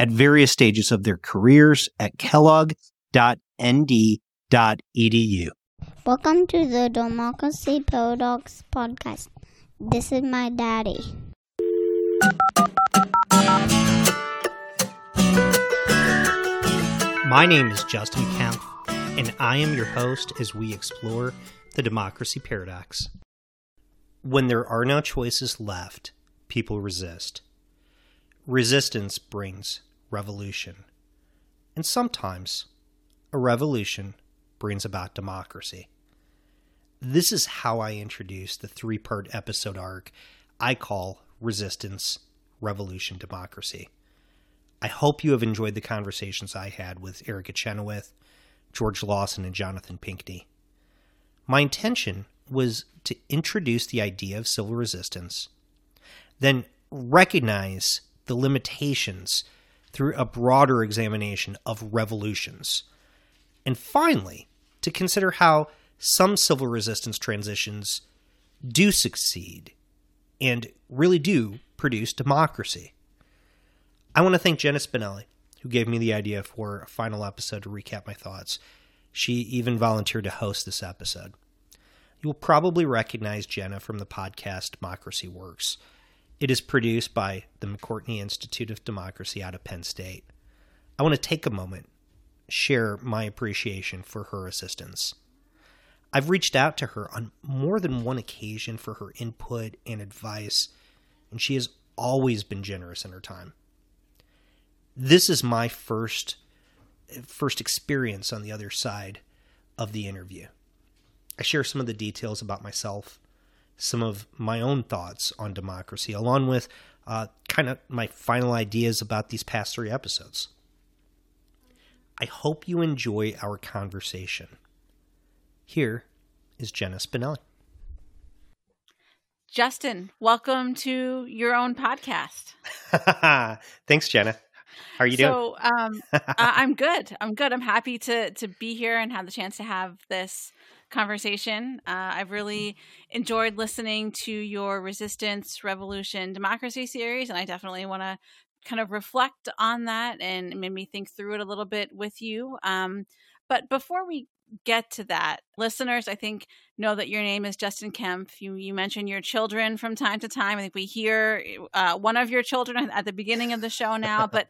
at various stages of their careers at kellogg.nd.edu. Welcome to the Democracy Paradox podcast. This is my daddy. My name is Justin Kemp, and I am your host as we explore the Democracy Paradox. When there are no choices left, people resist. Resistance brings revolution. And sometimes, a revolution brings about democracy. This is how I introduce the three-part episode arc I call Resistance, Revolution, Democracy. I hope you have enjoyed the conversations I had with Erica Chenoweth, George Lawson, and Jonathan Pinckney. My intention was to introduce the idea of civil resistance, then recognize the limitations through a broader examination of revolutions, and finally, to consider how some civil resistance transitions do succeed and really do produce democracy. I want to thank Jenna Spinelli, who gave me the idea for a final episode to recap my thoughts. She even volunteered to host this episode. You will probably recognize Jenna from the podcast Democracy Works. It is produced by the McCourtney Institute of Democracy out of Penn State. I want to take a moment, share my appreciation for her assistance. I've reached out to her on more than one occasion for her input and advice, and she has always been generous in her time. This is my first experience on the other side of the interview. I share some of the details about myself, some of my own thoughts on democracy, along with kind of my final ideas about these past three episodes. I hope you enjoy our conversation. Here is Jenna Spinelli. Justin, welcome to your own podcast. Thanks, Jenna. How are you doing? I'm good. I'm happy to be here and have the chance to have this conversation. I've really enjoyed listening to your Resistance, Revolution, Democracy series, and I definitely want to kind of reflect on that and made me think through it a little bit with you. But before we get to that, listeners, I think, know that your name is Justin Kemp. You mention your children from time to time. I think we hear one of your children at the beginning of the show now, but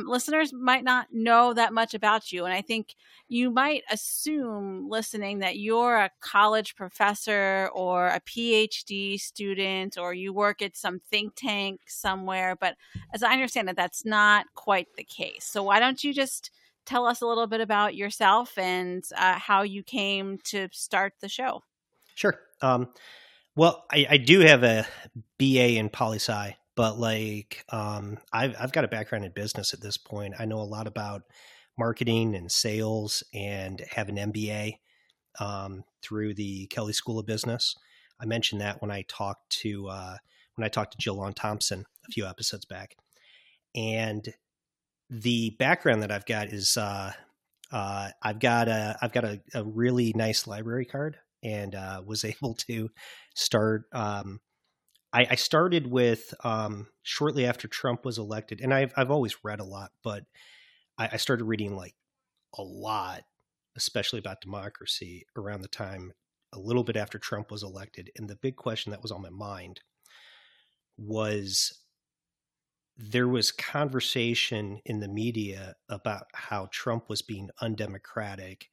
listeners might not know that much about you. And I think you might assume, listening, that you're a college professor or a PhD student, or you work at some think tank somewhere. But as I understand it, that's not quite the case. So why don't you just tell us a little bit about yourself and how you came to start the show. Sure. Well, I do have a BA in poli-sci, but I've got a background in business at this point. I know a lot about marketing and sales and have an MBA through the Kelley School of Business. I mentioned that when I talked to Jill Long-Thompson a few episodes back. And the background that I've got is I've got a really nice library card, and was able to start. I started with shortly after Trump was elected, and I've always read a lot, but I started reading a lot, especially about democracy, around the time a little bit after Trump was elected. And the big question that was on my mind was, there was conversation in the media about how Trump was being undemocratic,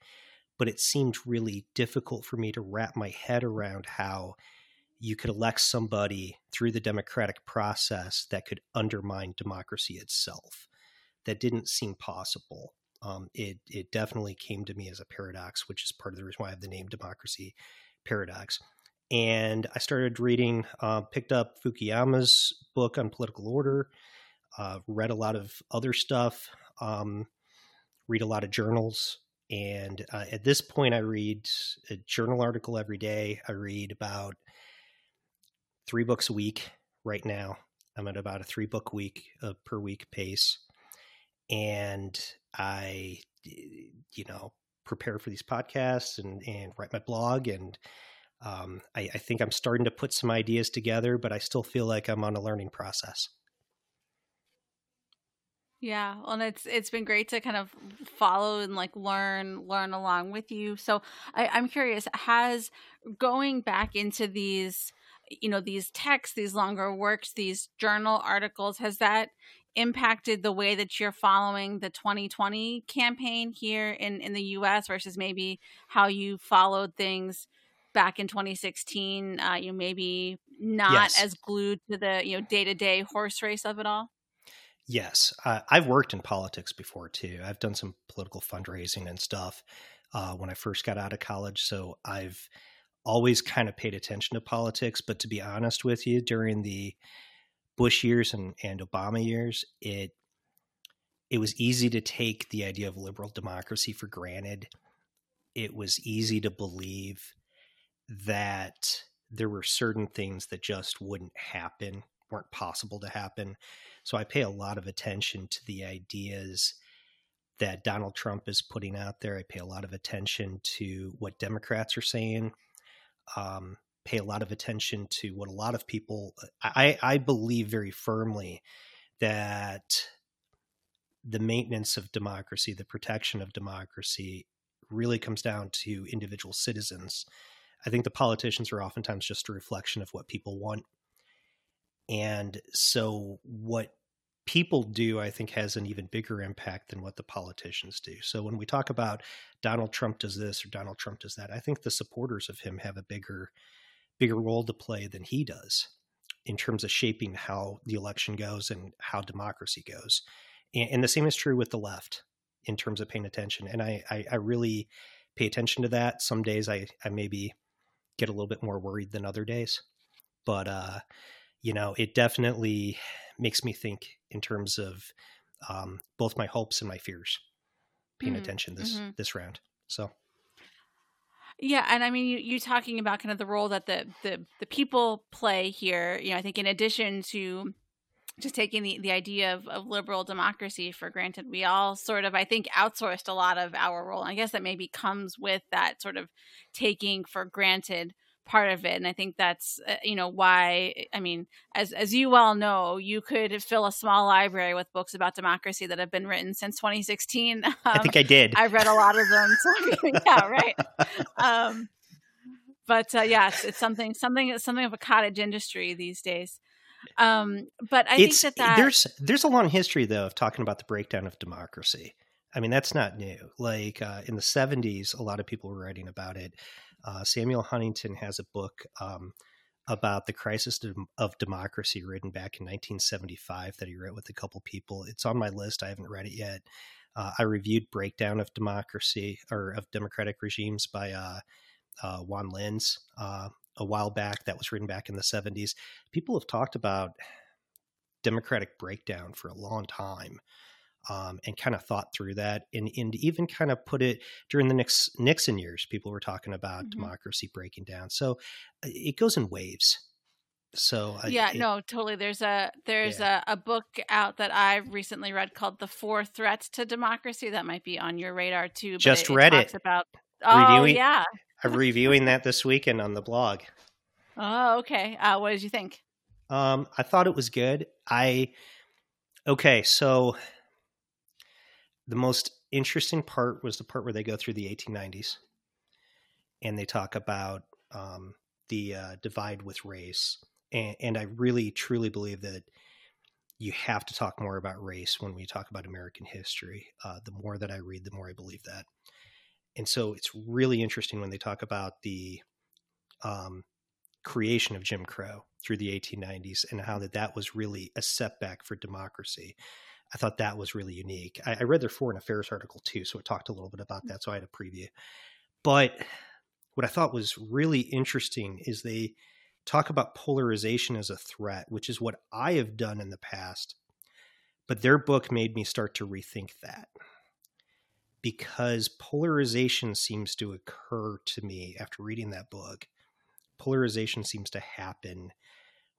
but it seemed really difficult for me to wrap my head around how you could elect somebody through the democratic process that could undermine democracy itself. That didn't seem possible. It definitely came to me as a paradox, which is part of the reason why I have the name Democracy Paradox. And I started reading, picked up Fukuyama's book on political order, read a lot of other stuff, read a lot of journals. And at this point, I read a journal article every day. I read about 3 books a week right now. I'm at about a 3 book per week pace. And I, prepare for these podcasts and write my blog. And I think I'm starting to put some ideas together, but I still feel like I'm on a learning process. Yeah. Well, and it's been great to kind of follow and like learn along with you. So I'm curious, has going back into these, these texts, these longer works, these journal articles, has that impacted the way that you're following the 2020 campaign here in the U.S. versus maybe how you followed things back in 2016? You maybe not as glued to the, day-to-day horse race of it all? Yes. I've worked in politics before, too. I've done some political fundraising and stuff when I first got out of college. So I've always kind of paid attention to politics. But to be honest with you, during the Bush years and Obama years, it was easy to take the idea of liberal democracy for granted. It was easy to believe that there were certain things that just wouldn't happen, weren't possible to happen. So I pay a lot of attention to the ideas that Donald Trump is putting out there. I pay a lot of attention to what Democrats are saying, pay a lot of attention to what a lot of people, I believe very firmly that the maintenance of democracy, the protection of democracy really comes down to individual citizens. I think the politicians are oftentimes just a reflection of what people want. And so what people do, I think, has an even bigger impact than what the politicians do. So when we talk about Donald Trump does this or Donald Trump does that, I think the supporters of him have a bigger role to play than he does in terms of shaping how the election goes and how democracy goes. And the same is true with the left in terms of paying attention. And I really pay attention to that. Some days I maybe get a little bit more worried than other days, but it definitely makes me think in terms of both my hopes and my fears, paying attention this round. So. Yeah. And I mean, you talking about kind of the role that the people play here, I think in addition to just taking the idea of liberal democracy for granted, we all sort of, I think, outsourced a lot of our role. And I guess that maybe comes with that sort of taking for granted part of it. And I think that's, why, I mean, as you well know, you could fill a small library with books about democracy that have been written since 2016. I think I did. I read a lot of them. So, yeah, right. It's something of a cottage industry these days. But I think that there's a long history, though, of talking about the breakdown of democracy. I mean, that's not new. Like in the 70s, a lot of people were writing about it. Samuel Huntington has a book about the crisis of democracy written back in 1975 that he wrote with a couple people. It's on my list. I haven't read it yet. I reviewed Breakdown of Democracy or of Democratic Regimes by Juan Linz a while back. That was written back in the 70s. People have talked about democratic breakdown for a long time. And kind of thought through that and even kind of put it during the Nixon years, people were talking about democracy breaking down. So it goes in waves. So totally. There's a book out that I recently read called The Four Threats to Democracy. That might be on your radar too. But just read it. I'm reviewing that this weekend on the blog. Oh, okay. What did you think? I thought it was good. So the most interesting part was the part where they go through the 1890s and they talk about the divide with race. And I really, truly believe that you have to talk more about race when we talk about American history. The more that I read, the more I believe that. And so it's really interesting when they talk about the creation of Jim Crow through the 1890s and how that was really a setback for democracy. I thought that was really unique. I read their foreign affairs article too, so it talked a little bit about that. So I had a preview. But what I thought was really interesting is they talk about polarization as a threat, which is what I have done in the past. But their book made me start to rethink that. because polarization seems to occur to me after reading that book. Polarization seems to happen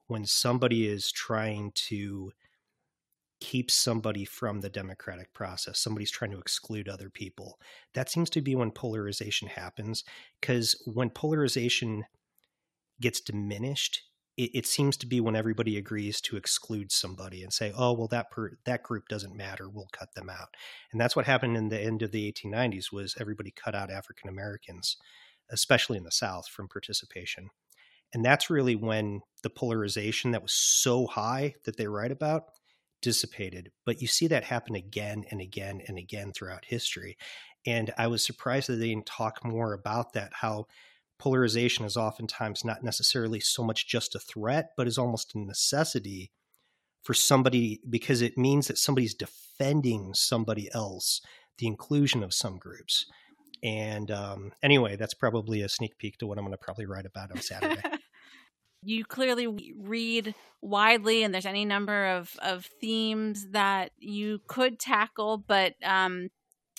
when somebody is trying to keep somebody from the democratic process. Somebody's trying to exclude other people. That seems to be when polarization happens, because when polarization gets diminished, it seems to be when everybody agrees to exclude somebody and say, oh, well, that group doesn't matter. We'll cut them out. And that's what happened in the end of the 1890s was everybody cut out African Americans, especially in the South, from participation. And that's really when the polarization that was so high that they write about dissipated. But you see that happen again and again and again throughout history. And I was surprised that they didn't talk more about that, how polarization is oftentimes not necessarily so much just a threat, but is almost a necessity for somebody, because it means that somebody's defending somebody else, the inclusion of some groups. And anyway, that's probably a sneak peek to what I'm going to probably write about on Saturday. You clearly read widely, and there's any number of themes that you could tackle, but I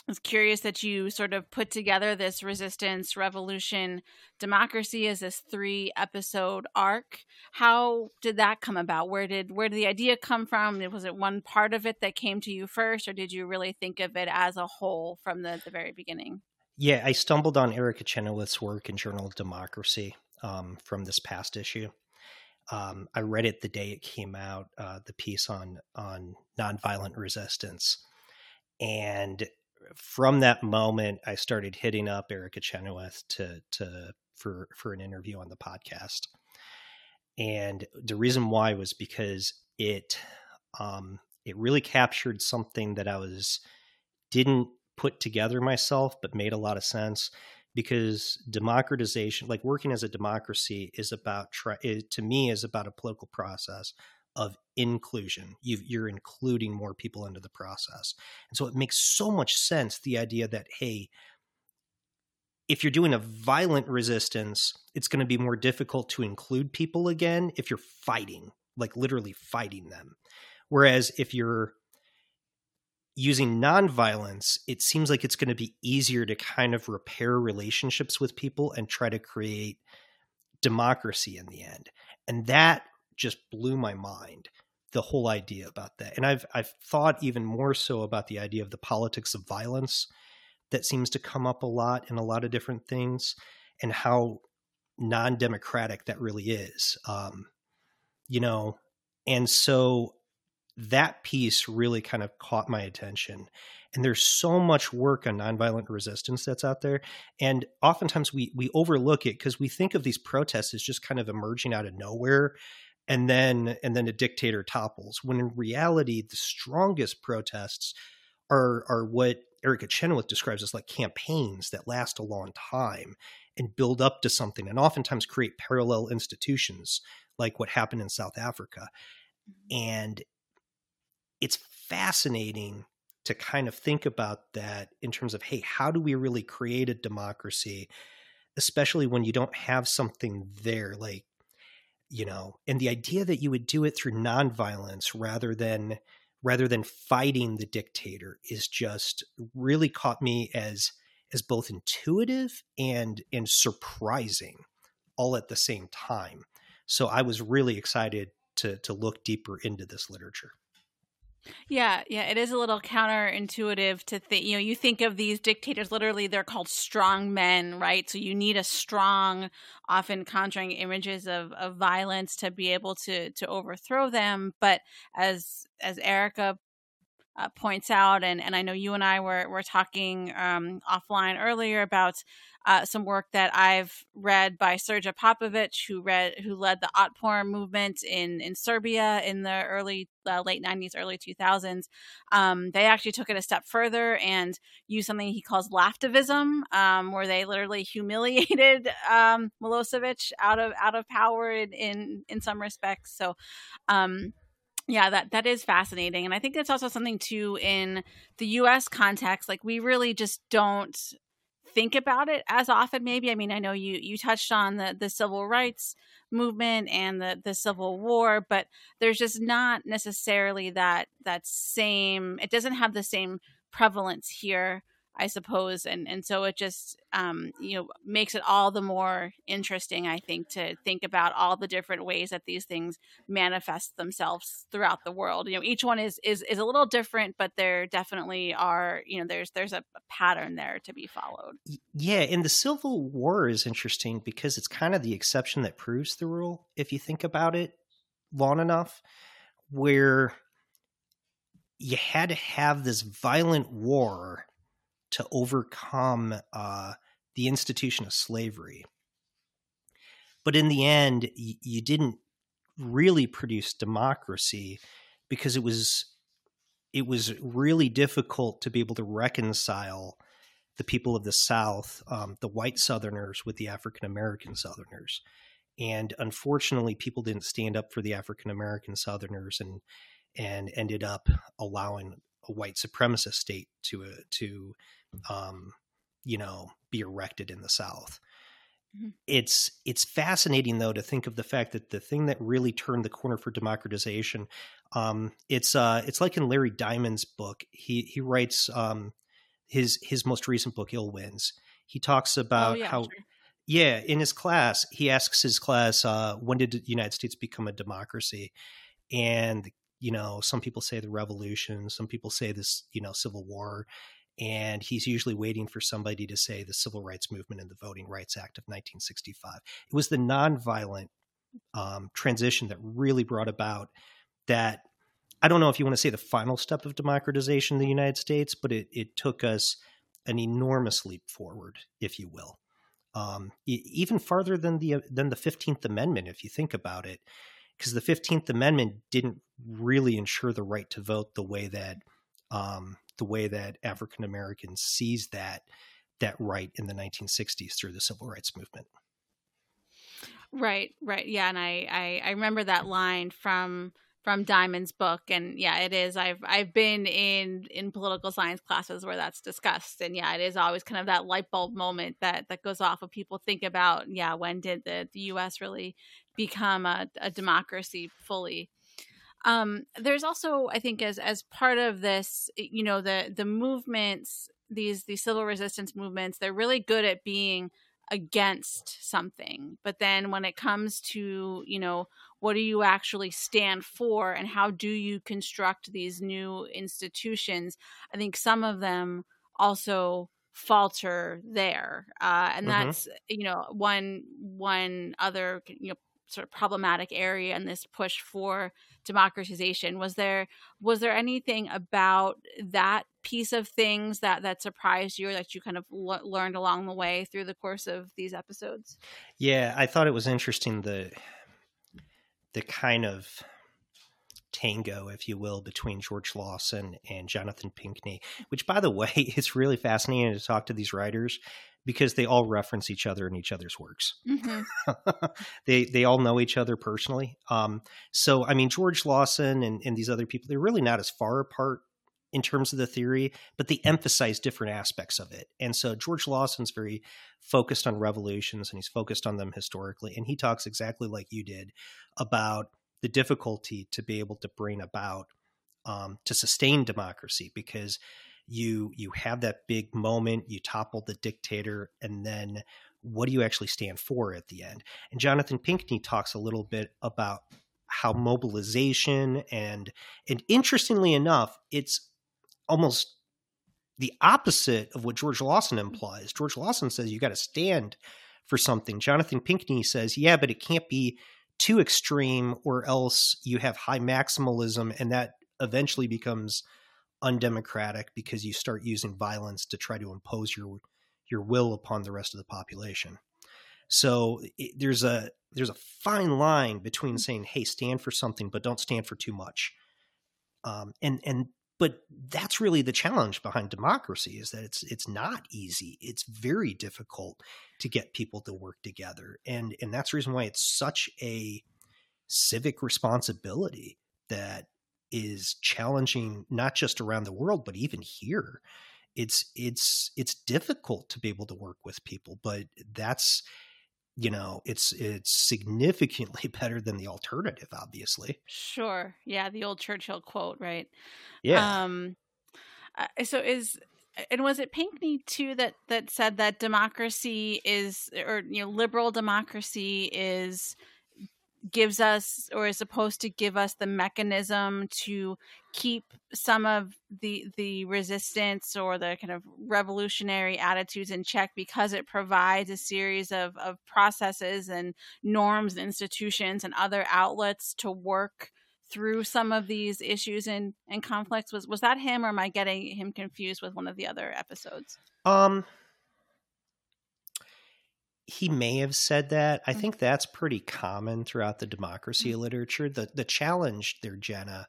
was curious that you sort of put together this resistance, revolution, democracy as this 3-episode arc. How did that come about? Where did the idea come from? Was it one part of it that came to you first, or did you really think of it as a whole from the very beginning? Yeah, I stumbled on Erica Chenoweth's work in Journal of Democracy from this past issue. I read it the day it came out, the piece on nonviolent resistance, and from that moment, I started hitting up Erica Chenoweth for an interview on the podcast. And the reason why was because it really captured something that didn't put together myself, but made a lot of sense, because democratization, like working as a democracy, is about a political process of inclusion. You're including more people into the process. And so it makes so much sense, the idea that, hey, if you're doing a violent resistance, it's going to be more difficult to include people again if you're fighting, like literally fighting them. Whereas if you're using nonviolence, it seems like it's going to be easier to kind of repair relationships with people and try to create democracy in the end. And that just blew my mind, the whole idea about that. And I've thought even more so about the idea of the politics of violence that seems to come up a lot in a lot of different things, and how non-democratic that really is. And so that piece really kind of caught my attention. And there's so much work on nonviolent resistance that's out there. And oftentimes we overlook it because we think of these protests as just kind of emerging out of nowhere. And then a dictator topples, when in reality, the strongest protests are what Erica Chenoweth describes as like campaigns that last a long time and build up to something, and oftentimes create parallel institutions like what happened in South Africa. And it's fascinating to kind of think about that in terms of, hey, how do we really create a democracy, especially when you don't have something there, like, and the idea that you would do it through nonviolence rather than fighting the dictator is just really caught me as both intuitive and surprising all at the same time. So I was really excited to look deeper into this literature. Yeah, it is a little counterintuitive to think, you think of these dictators, literally they're called strong men, right? So you need a strong, often conjuring images of violence to be able to overthrow them. But as Erica points out, and I know you and I were talking offline earlier about some work that I've read by Srdja Popovic, who led the Otpor movement in Serbia in the late 90s, early 2000s. They actually took it a step further and used something he calls laftivism, where they literally humiliated Milosevic out of power in some respects. So, yeah, that is fascinating. And I think that's also something too in the US context, like we really just don't think about it as often maybe. I mean, I know you touched on the civil rights movement and the Civil War, but there's just not necessarily that same, it doesn't have the same prevalence here I suppose. And so it just, makes it all the more interesting, I think, to think about all the different ways that these things manifest themselves throughout the world. You know, each one is a little different, but there definitely are, there's a pattern there to be followed. Yeah. And the Civil War is interesting because it's kind of the exception that proves the rule, if you think about it long enough, where you had to have this violent war to overcome the institution of slavery. But in the end, you didn't really produce democracy because it was really difficult to be able to reconcile the people of the South, the white Southerners, with the African-American Southerners. And unfortunately, people didn't stand up for the African-American Southerners and ended up allowing a white supremacist state to be erected in the South. Mm-hmm. It's fascinating, though, to think of the fact that the thing that really turned the corner for democratization, it's like in Larry Diamond's book, he writes his most recent book, Ill Winds. He talks about in his class, he asks his class, when did the United States become a democracy? And some people say the revolution, some people say this, Civil War, and he's usually waiting for somebody to say the Civil Rights Movement and the Voting Rights Act of 1965. It was the nonviolent transition that really brought about that. I don't know if you want to say the final step of democratization in the United States, but it took us an enormous leap forward, if you will, even farther than the 15th Amendment, if you think about it. Because the 15th Amendment didn't really ensure the right to vote the way that African Americans seized that right in the 1960s through the Civil Rights Movement. Right, right, yeah, and I remember that line from Diamond's book, and yeah, it is. I've been in political science classes where that's discussed, and yeah, it is always kind of that light bulb moment that goes off when people think about when did the U.S. really become a democracy fully. There's also, I think, as part of this, the movements, these civil resistance movements, they're really good at being against something. But then when it comes to, what do you actually stand for and how do you construct these new institutions, I think some of them also falter there. And that's, one other, sort of problematic area in this push for democratization. Was there anything about that piece of things that surprised you or that you kind of learned along the way through the course of these episodes? Yeah, I thought it was interesting, the kind of tango, if you will, between George Lawson and Jonathan Pinckney, which, by the way, it's really fascinating to talk to these writers because they all reference each other in each other's works. Mm-hmm. They all know each other personally. So, I mean, George Lawson and these other people, they're really not as far apart in terms of the theory, but they emphasize different aspects of it. And so George Lawson's very focused on revolutions and he's focused on them historically. And he talks exactly like you did about the difficulty to be able to bring about, to sustain democracy, because you have that big moment, you topple the dictator, and then what do you actually stand for at the end? And Jonathan Pinckney talks a little bit about how mobilization and interestingly enough, it's almost the opposite of what George Lawson implies. George Lawson says you got to stand for something. Jonathan Pinckney says, yeah, but it can't be too extreme or else you have high maximalism and that eventually becomes undemocratic because you start using violence to try to impose your will upon the rest of the population. So there's a fine line between saying, hey, stand for something, but don't stand for too much. But that's really the challenge behind democracy, is that it's not easy. It's very difficult to get people to work together. And that's the reason why it's such a civic responsibility that is challenging, not just around the world, but even here. It's difficult to be able to work with people, but that's, it's significantly better than the alternative, obviously. Sure. Yeah. The old Churchill quote, right? Yeah. So And was it Pinckney too that said that democracy is, or liberal democracy is, gives us, or is supposed to give us, the mechanism to keep some of the resistance or the kind of revolutionary attitudes in check, because it provides a series of processes and norms and institutions and other outlets to work through some of these issues and conflicts? Was that him, or am I getting him confused with one of the other episodes? He may have said that. I think that's pretty common throughout the democracy literature. The challenge there, Jenna,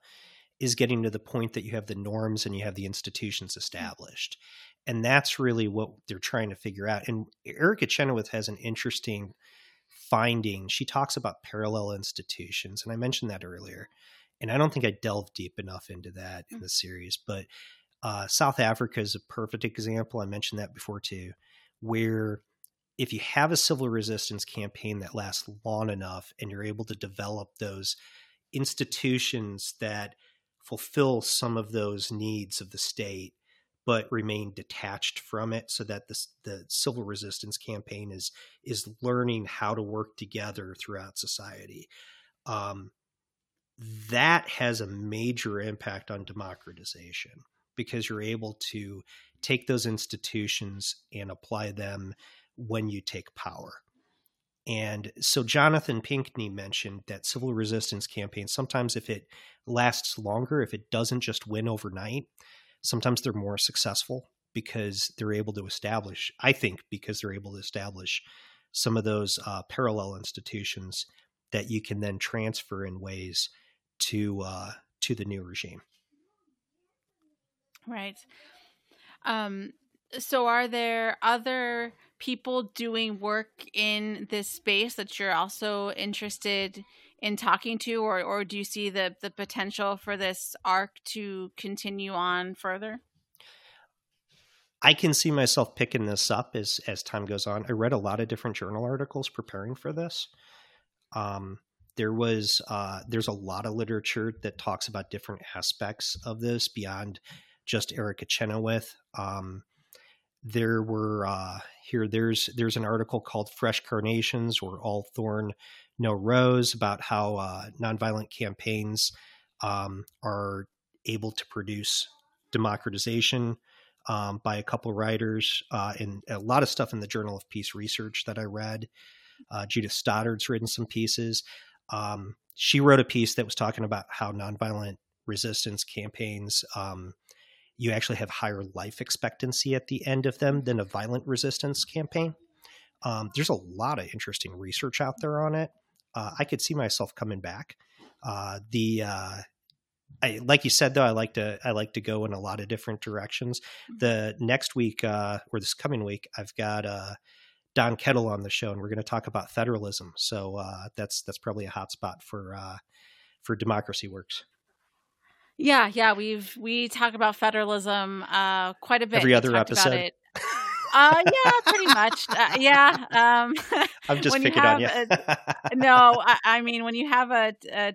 is getting to the point that you have the norms and you have the institutions established. And that's really what they're trying to figure out. And Erica Chenoweth has an interesting finding. She talks about parallel institutions, and I mentioned that earlier, and I don't think I delved deep enough into that in the series, but South Africa is a perfect example. I mentioned that before too, where if you have a civil resistance campaign that lasts long enough and you're able to develop those institutions that fulfill some of those needs of the state but remain detached from it, so that the civil resistance campaign is learning how to work together throughout society. That has a major impact on democratization, because you're able to take those institutions and apply them when you take power. And so Jonathan Pinckney mentioned that civil resistance campaigns, sometimes if it lasts longer, if it doesn't just win overnight, sometimes they're more successful because they're able to establish, I think, because they're able to establish some of those parallel institutions that you can then transfer in ways to the new regime. Right. So are there other people doing work in this space that you're also interested in talking to, or do you see the potential for this arc to continue on further? I can see myself picking this up as time goes on. I read a lot of different journal articles preparing for this. There's a lot of literature that talks about different aspects of this beyond just Erica Chenoweth. There's an article called Fresh Carnations or All Thorn, No Rose, about how nonviolent campaigns are able to produce democratization by a couple of writers, and a lot of stuff in the Journal of Peace Research that I read. Judith Stoddard's written some pieces. She wrote a piece that was talking about how nonviolent resistance campaigns, you actually have higher life expectancy at the end of them than a violent resistance campaign. There's a lot of interesting research out there on it. I could see myself coming back. Like you said, though, I like to go in a lot of different directions. The next week, or this coming week, I've got Don Kettle on the show, and we're going to talk about federalism. So that's probably a hot spot for Democracy Works. Yeah, we talk about federalism quite a bit. Every other episode. About it. Yeah, pretty much. I'm just picking on you. I mean, when you have a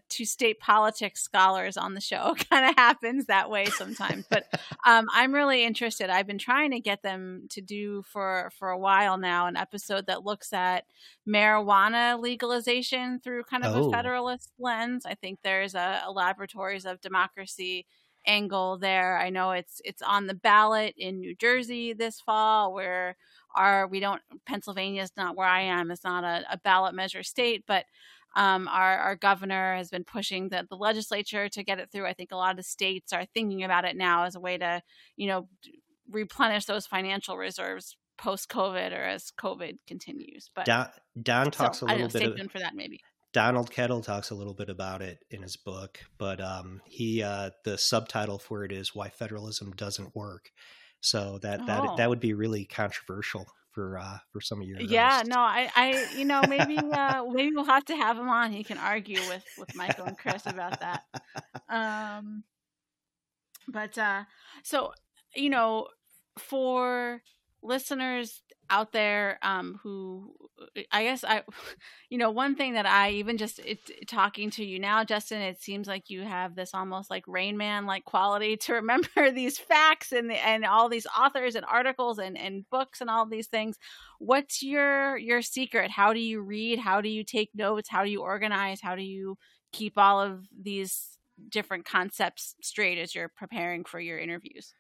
two state politics scholars on the show, it kind of happens that way sometimes. But I'm really interested. I've been trying to get them to do for a while now an episode that looks at marijuana legalization through kind of a federalist lens. I think there's a Laboratories of Democracy angle there. I know it's on the ballot in New Jersey this fall, where Pennsylvania is not where I am. It's not a ballot measure state, but our governor has been pushing the legislature to get it through. I think a lot of states are thinking about it now as a way to, replenish those financial reserves post-COVID or as COVID continues. But Don talks a little bit. Stay tuned for that, maybe. Donald Kettle talks a little bit about it in his book, but he the subtitle for it is "Why Federalism Doesn't Work." So that would be really controversial for some of your hosts. No, maybe maybe we'll have to have him on. He can argue with Michael and Chris about that. So for listeners out there who, I guess, one thing that I even just talking to you now, Justin, it seems like you have this almost like Rain Man-like quality to remember these facts and all these authors and articles and books and all these things. What's your secret? How do you read? How do you take notes? How do you organize? How do you keep all of these different concepts straight as you're preparing for your interviews?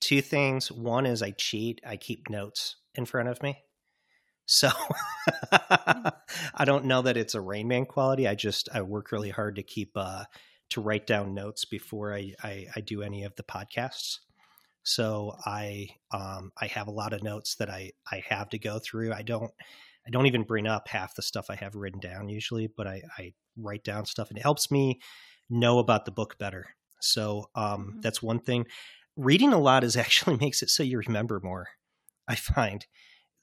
Two things. One is I cheat. I keep notes in front of me. So I don't know that it's a Rain Man quality. I work really hard to keep, to write down notes before I do any of the podcasts. So I have a lot of notes that I have to go through. I don't even bring up half the stuff I have written down usually, but I write down stuff and it helps me know about the book better. So, mm-hmm. That's one thing. Reading a lot is actually makes it so you remember more. I find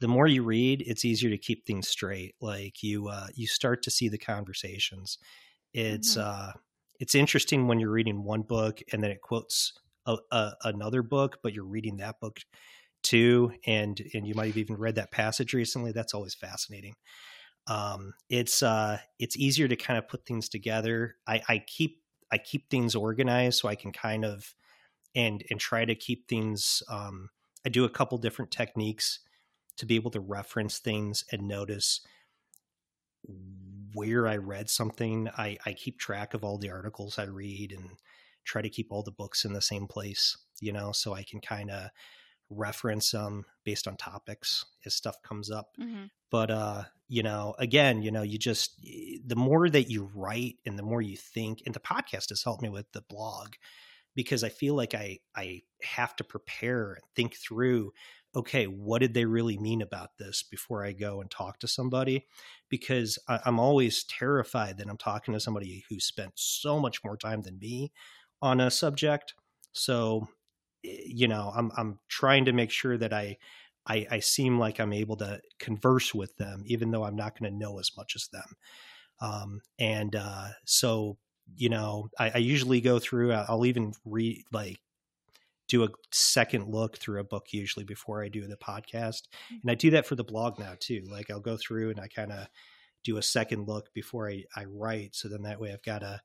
the more you read, it's easier to keep things straight. Like you start to see the conversations. It's interesting when you're reading one book and then it quotes another book, but you're reading that book too. And you might have even read that passage recently. That's always fascinating. It's easier to kind of put things together. I keep things organized so I can kind of, and try to keep things, I do a couple different techniques to be able to reference things and notice where I read something. I keep track of all the articles I read and try to keep all the books in the same place, so I can kind of reference them based on topics as stuff comes up. Mm-hmm. But, the more that you write and the more you think, and the podcast has helped me with the blog, because I feel like I have to prepare and think through, okay, what did they really mean about this before I go and talk to somebody? Because I'm always terrified that I'm talking to somebody who spent so much more time than me on a subject. So, I'm trying to make sure that I seem like I'm able to converse with them, even though I'm not going to know as much as them. I usually go through, I'll even read, do a second look through a book usually before I do the podcast. And I do that for the blog now too. I'll go through and I kind of do a second look before I write. So then that way I've got a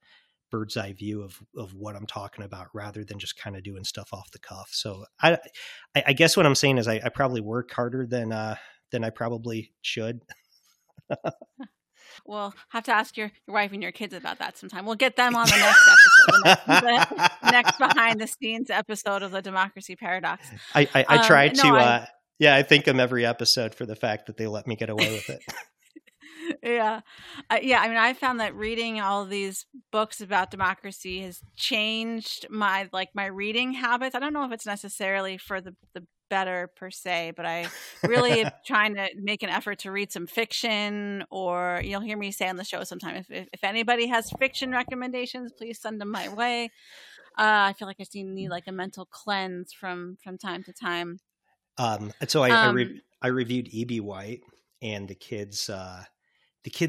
bird's eye view of what I'm talking about rather than just kind of doing stuff off the cuff. So I guess what I'm saying is I probably work harder than I probably should. We'll have to ask your wife and your kids about that sometime. We'll get them on the next episode, the next behind-the-scenes episode of the Democracy Paradox. I try to, I thank them every episode for the fact that they let me get away with it. Yeah. I found that reading all these books about democracy has changed my reading habits. I don't know if it's necessarily for the better per se, but I really am trying to make an effort to read some fiction, or you'll hear me say on the show sometime, if anybody has fiction recommendations, please send them my way. I feel like I need a mental cleanse from time to time. I reviewed E.B. White, and the kids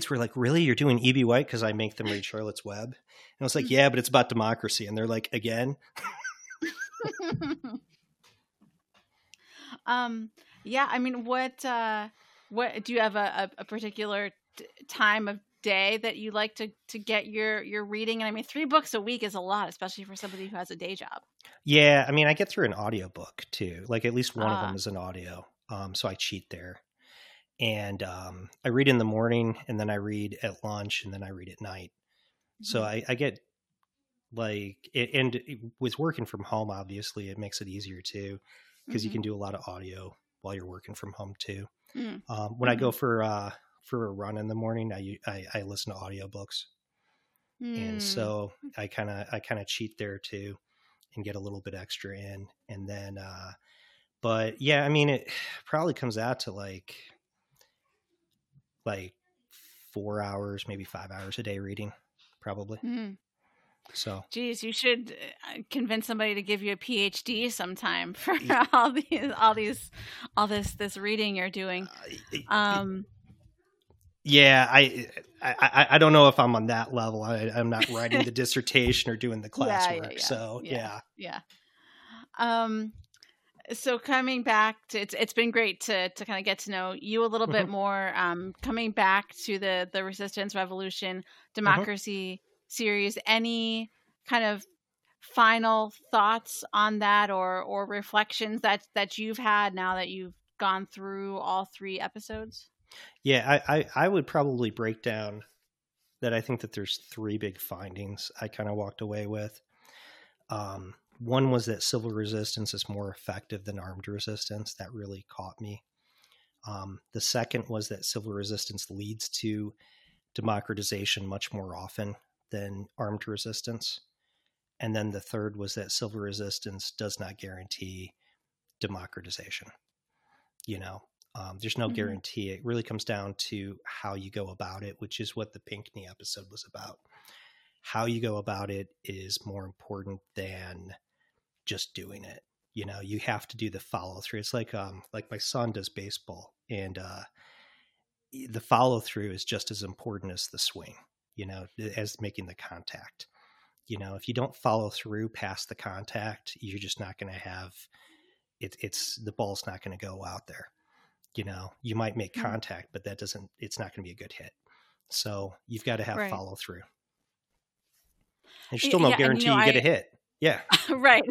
were like, really? You're doing E.B. White? Because I make them read Charlotte's Web. And I was like, yeah, but it's about democracy. And they're like, again? What do you have a particular time of day that you like to get your reading? And 3 books a week is a lot, especially for somebody who has a day job. Yeah. I get through an audiobook too. At least one of them is an audio. So I cheat there. And I read in the morning, and then I read at lunch, and then I read at night. Mm-hmm. So I get with working from home, obviously it makes it easier too, because mm-hmm. you can do a lot of audio while you're working from home too. Mm-hmm. When mm-hmm. I go for a run in the morning, I listen to audiobooks. Mm-hmm. And so I kind of cheat there too and get a little bit extra in. And then, it probably comes out to 4 hours, maybe 5 hours a day reading, probably. Mm. So, geez, you should convince somebody to give you a PhD sometime for all this reading you're doing. I don't know if I'm on that level. I'm not writing the dissertation or doing the classwork. Yeah. So coming back to, it's been great to kind of get to know you a little bit more. Coming back to the Resistance, Revolution, Democracy series, any kind of final thoughts on that or reflections that you've had now that you've gone through all three episodes? Yeah, I would probably break down that I think that there's three big findings I kind of walked away with. One was that civil resistance is more effective than armed resistance. That really caught me. The second was that civil resistance leads to democratization much more often than armed resistance. And then the third was that civil resistance does not guarantee democratization. You know, there's no guarantee. It really comes down to how you go about it, which is what the Pinckney episode was about. How you go about it is more important than just doing it. You know, you have to do the follow through. It's like my son does baseball, and the follow through is just as important as the swing, you know, as making the contact. You know, if you don't follow through past the contact, you're just not going to have it. It's the ball's not going to go out there. You know, you might make contact, but that doesn't, it's not going to be a good hit. So you've got to have follow through. There's still no guarantee you get a hit. Yeah. Right.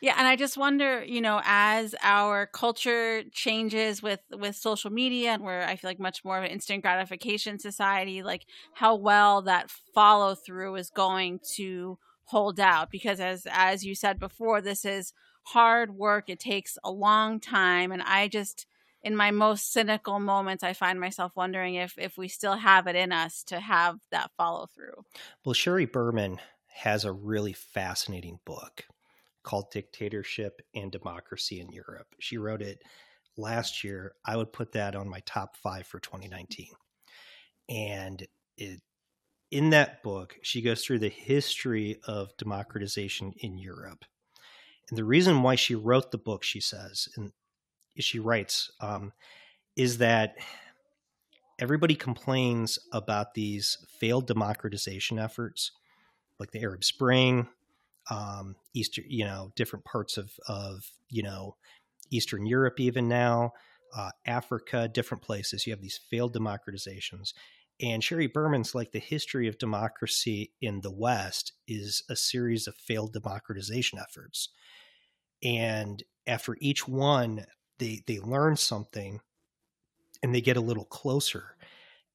Yeah. And I just wonder, you know, as our culture changes with social media, and we're, I feel like, much more of an instant gratification society, like how well that follow through is going to hold out. Because as you said before, this is hard work. It takes a long time. And I just, in my most cynical moments, I find myself wondering if we still have it in us to have that follow through. Well, Sherry Berman has a really fascinating book called Dictatorship and Democracy in Europe. She wrote it last year. I would put that on my top 5 for 2019. And in that book, she goes through the history of democratization in Europe. And the reason why she wrote the book, she says, and she writes, is that everybody complains about these failed democratization efforts, like the Arab Spring, Eastern, you know, different parts of, you know, Eastern Europe, even now, Africa, different places. You have these failed democratizations. And Sherry Berman's like, the history of democracy in the West is a series of failed democratization efforts. And after each one, they learn something and they get a little closer.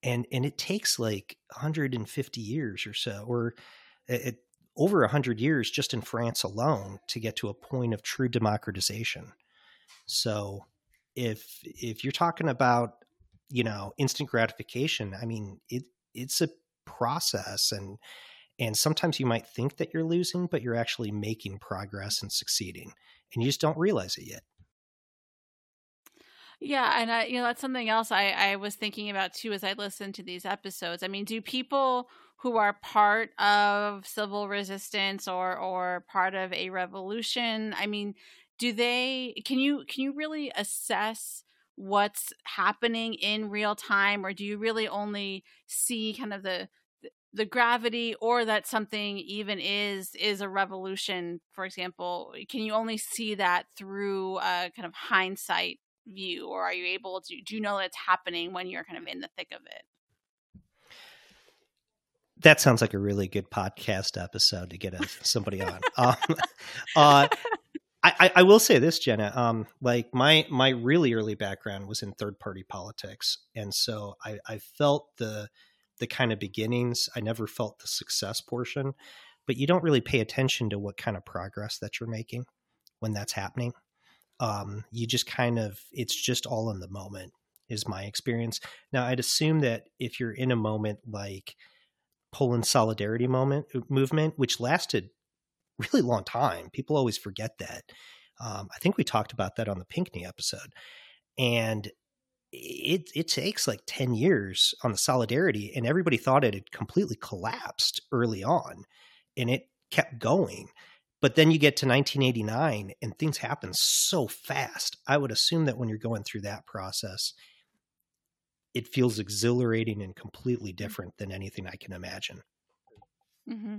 And it takes like 150 years or so, or over 100 years just in France alone, to get to a point of true democratization. So if you're talking about, you know, instant gratification, I mean, it's a process, and sometimes you might think that you're losing, but you're actually making progress and succeeding, and you just don't realize it yet. Yeah. And you know, that's something else I was thinking about too, as I listened to these episodes. I mean, do people who are part of civil resistance or part of a revolution, I mean, can you really assess what's happening in real time, or do you really only see kind of the gravity, or that something even is a revolution, for example? Can you only see that through a kind of hindsight view, or are you able to, do you know that's happening when you're kind of in the thick of it? That sounds like a really good podcast episode to get somebody on. I will say this, Jenna, like my really early background was in third party politics. And so I felt the kind of beginnings. I never felt the success portion, but you don't really pay attention to what kind of progress that you're making when that's happening. You just kind of, it's just all in the moment is my experience. Now, I'd assume that if you're in a moment like Poland's Solidarity movement, which lasted a really long time. People always forget that. I think we talked about that on the Pinckney episode. And it takes like 10 years on the Solidarity, and everybody thought it had completely collapsed early on, and it kept going. But then you get to 1989 and things happen so fast. I would assume that when you're going through that process, it feels exhilarating and completely different than anything I can imagine. Mm-hmm.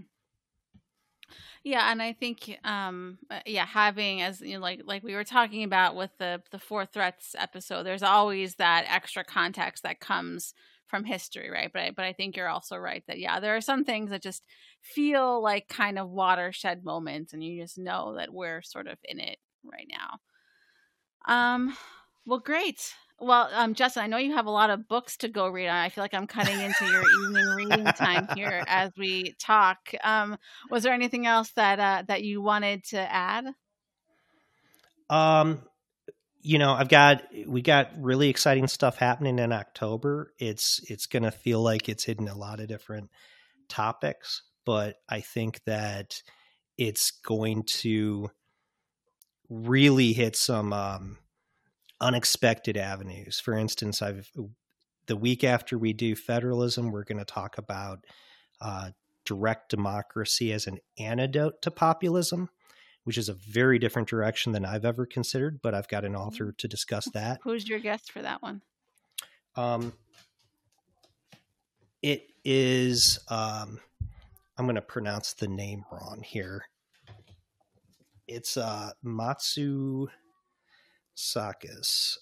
Yeah, and I think, having, as you know, like we were talking about with the Four Threats episode, there's always that extra context that comes from history, right? But I think you're also right that, yeah, there are some things that just feel like kind of watershed moments, and you just know that we're sort of in it right now. Well, great. Well, Justin, I know you have a lot of books to go read on. I feel like I'm cutting into your evening reading time here as we talk. Was there anything else that you wanted to add? We got really exciting stuff happening in October. It's going to feel like it's hidden a lot of different topics, but I think that it's going to really hit some unexpected avenues. For instance, the week after we do federalism, we're going to talk about direct democracy as an antidote to populism, which is a very different direction than I've ever considered, but I've got an author to discuss that. Who's your guest for that one? It is, I'm going to pronounce the name wrong here. It's Matsusaka is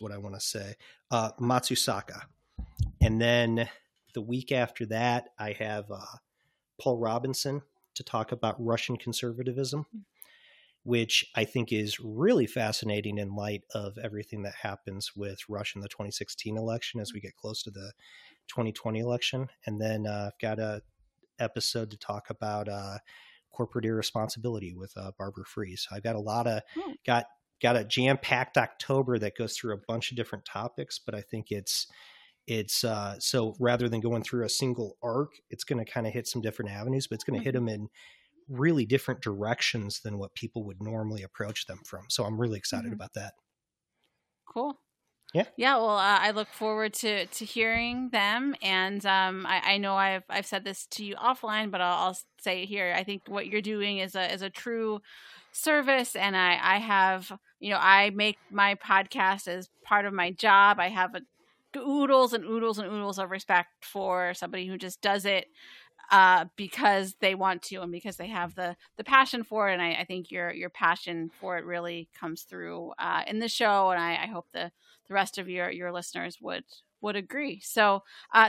what I want to say. Matsusaka. And then the week after that, I have Paul Robinson to talk about Russian conservatism, which I think is really fascinating in light of everything that happens with Russia in the 2016 election as we get close to the 2020 election. And then I've got a episode to talk about corporate irresponsibility with Barbara Freeze. I've got a lot of got a jam-packed October that goes through a bunch of different topics, but I think it's so rather than going through a single arc, it's going to kind of hit some different avenues, but it's going to hit them in really different directions than what people would normally approach them from. So I'm really excited about that. Cool. Yeah. Well, I look forward to hearing them. And I know I've said this to you offline, but I'll say it here. I think what you're doing is a true service. And I have, I make my podcast as part of my job. I have oodles and oodles of respect for somebody who just does it because they want to and because they have the passion for it. And I think your passion for it really comes through in the show. And I hope the rest of your listeners would agree. So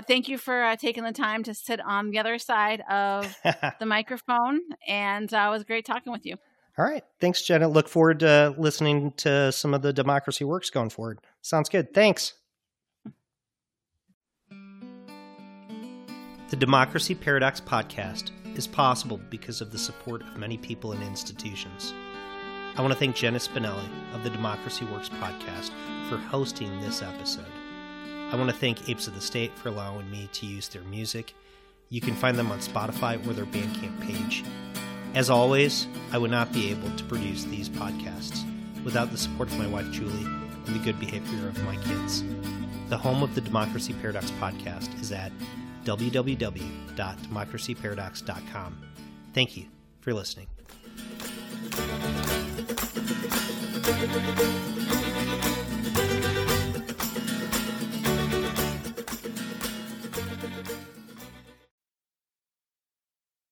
thank you for taking the time to sit on the other side of the microphone. And it was great talking with you. All right. Thanks, Jenna. Look forward to listening to some of the Democracy Works going forward. Sounds good. Thanks. The Democracy Paradox podcast is possible because of the support of many people and institutions. I want to thank Jenna Spinelli of the Democracy Works podcast for hosting this episode. I want to thank Apes of the State for allowing me to use their music. You can find them on Spotify or their Bandcamp page. As always, I would not be able to produce these podcasts without the support of my wife, Julie, and the good behavior of my kids. The home of the Democracy Paradox podcast is at www.democracyparadox.com. Thank you for listening.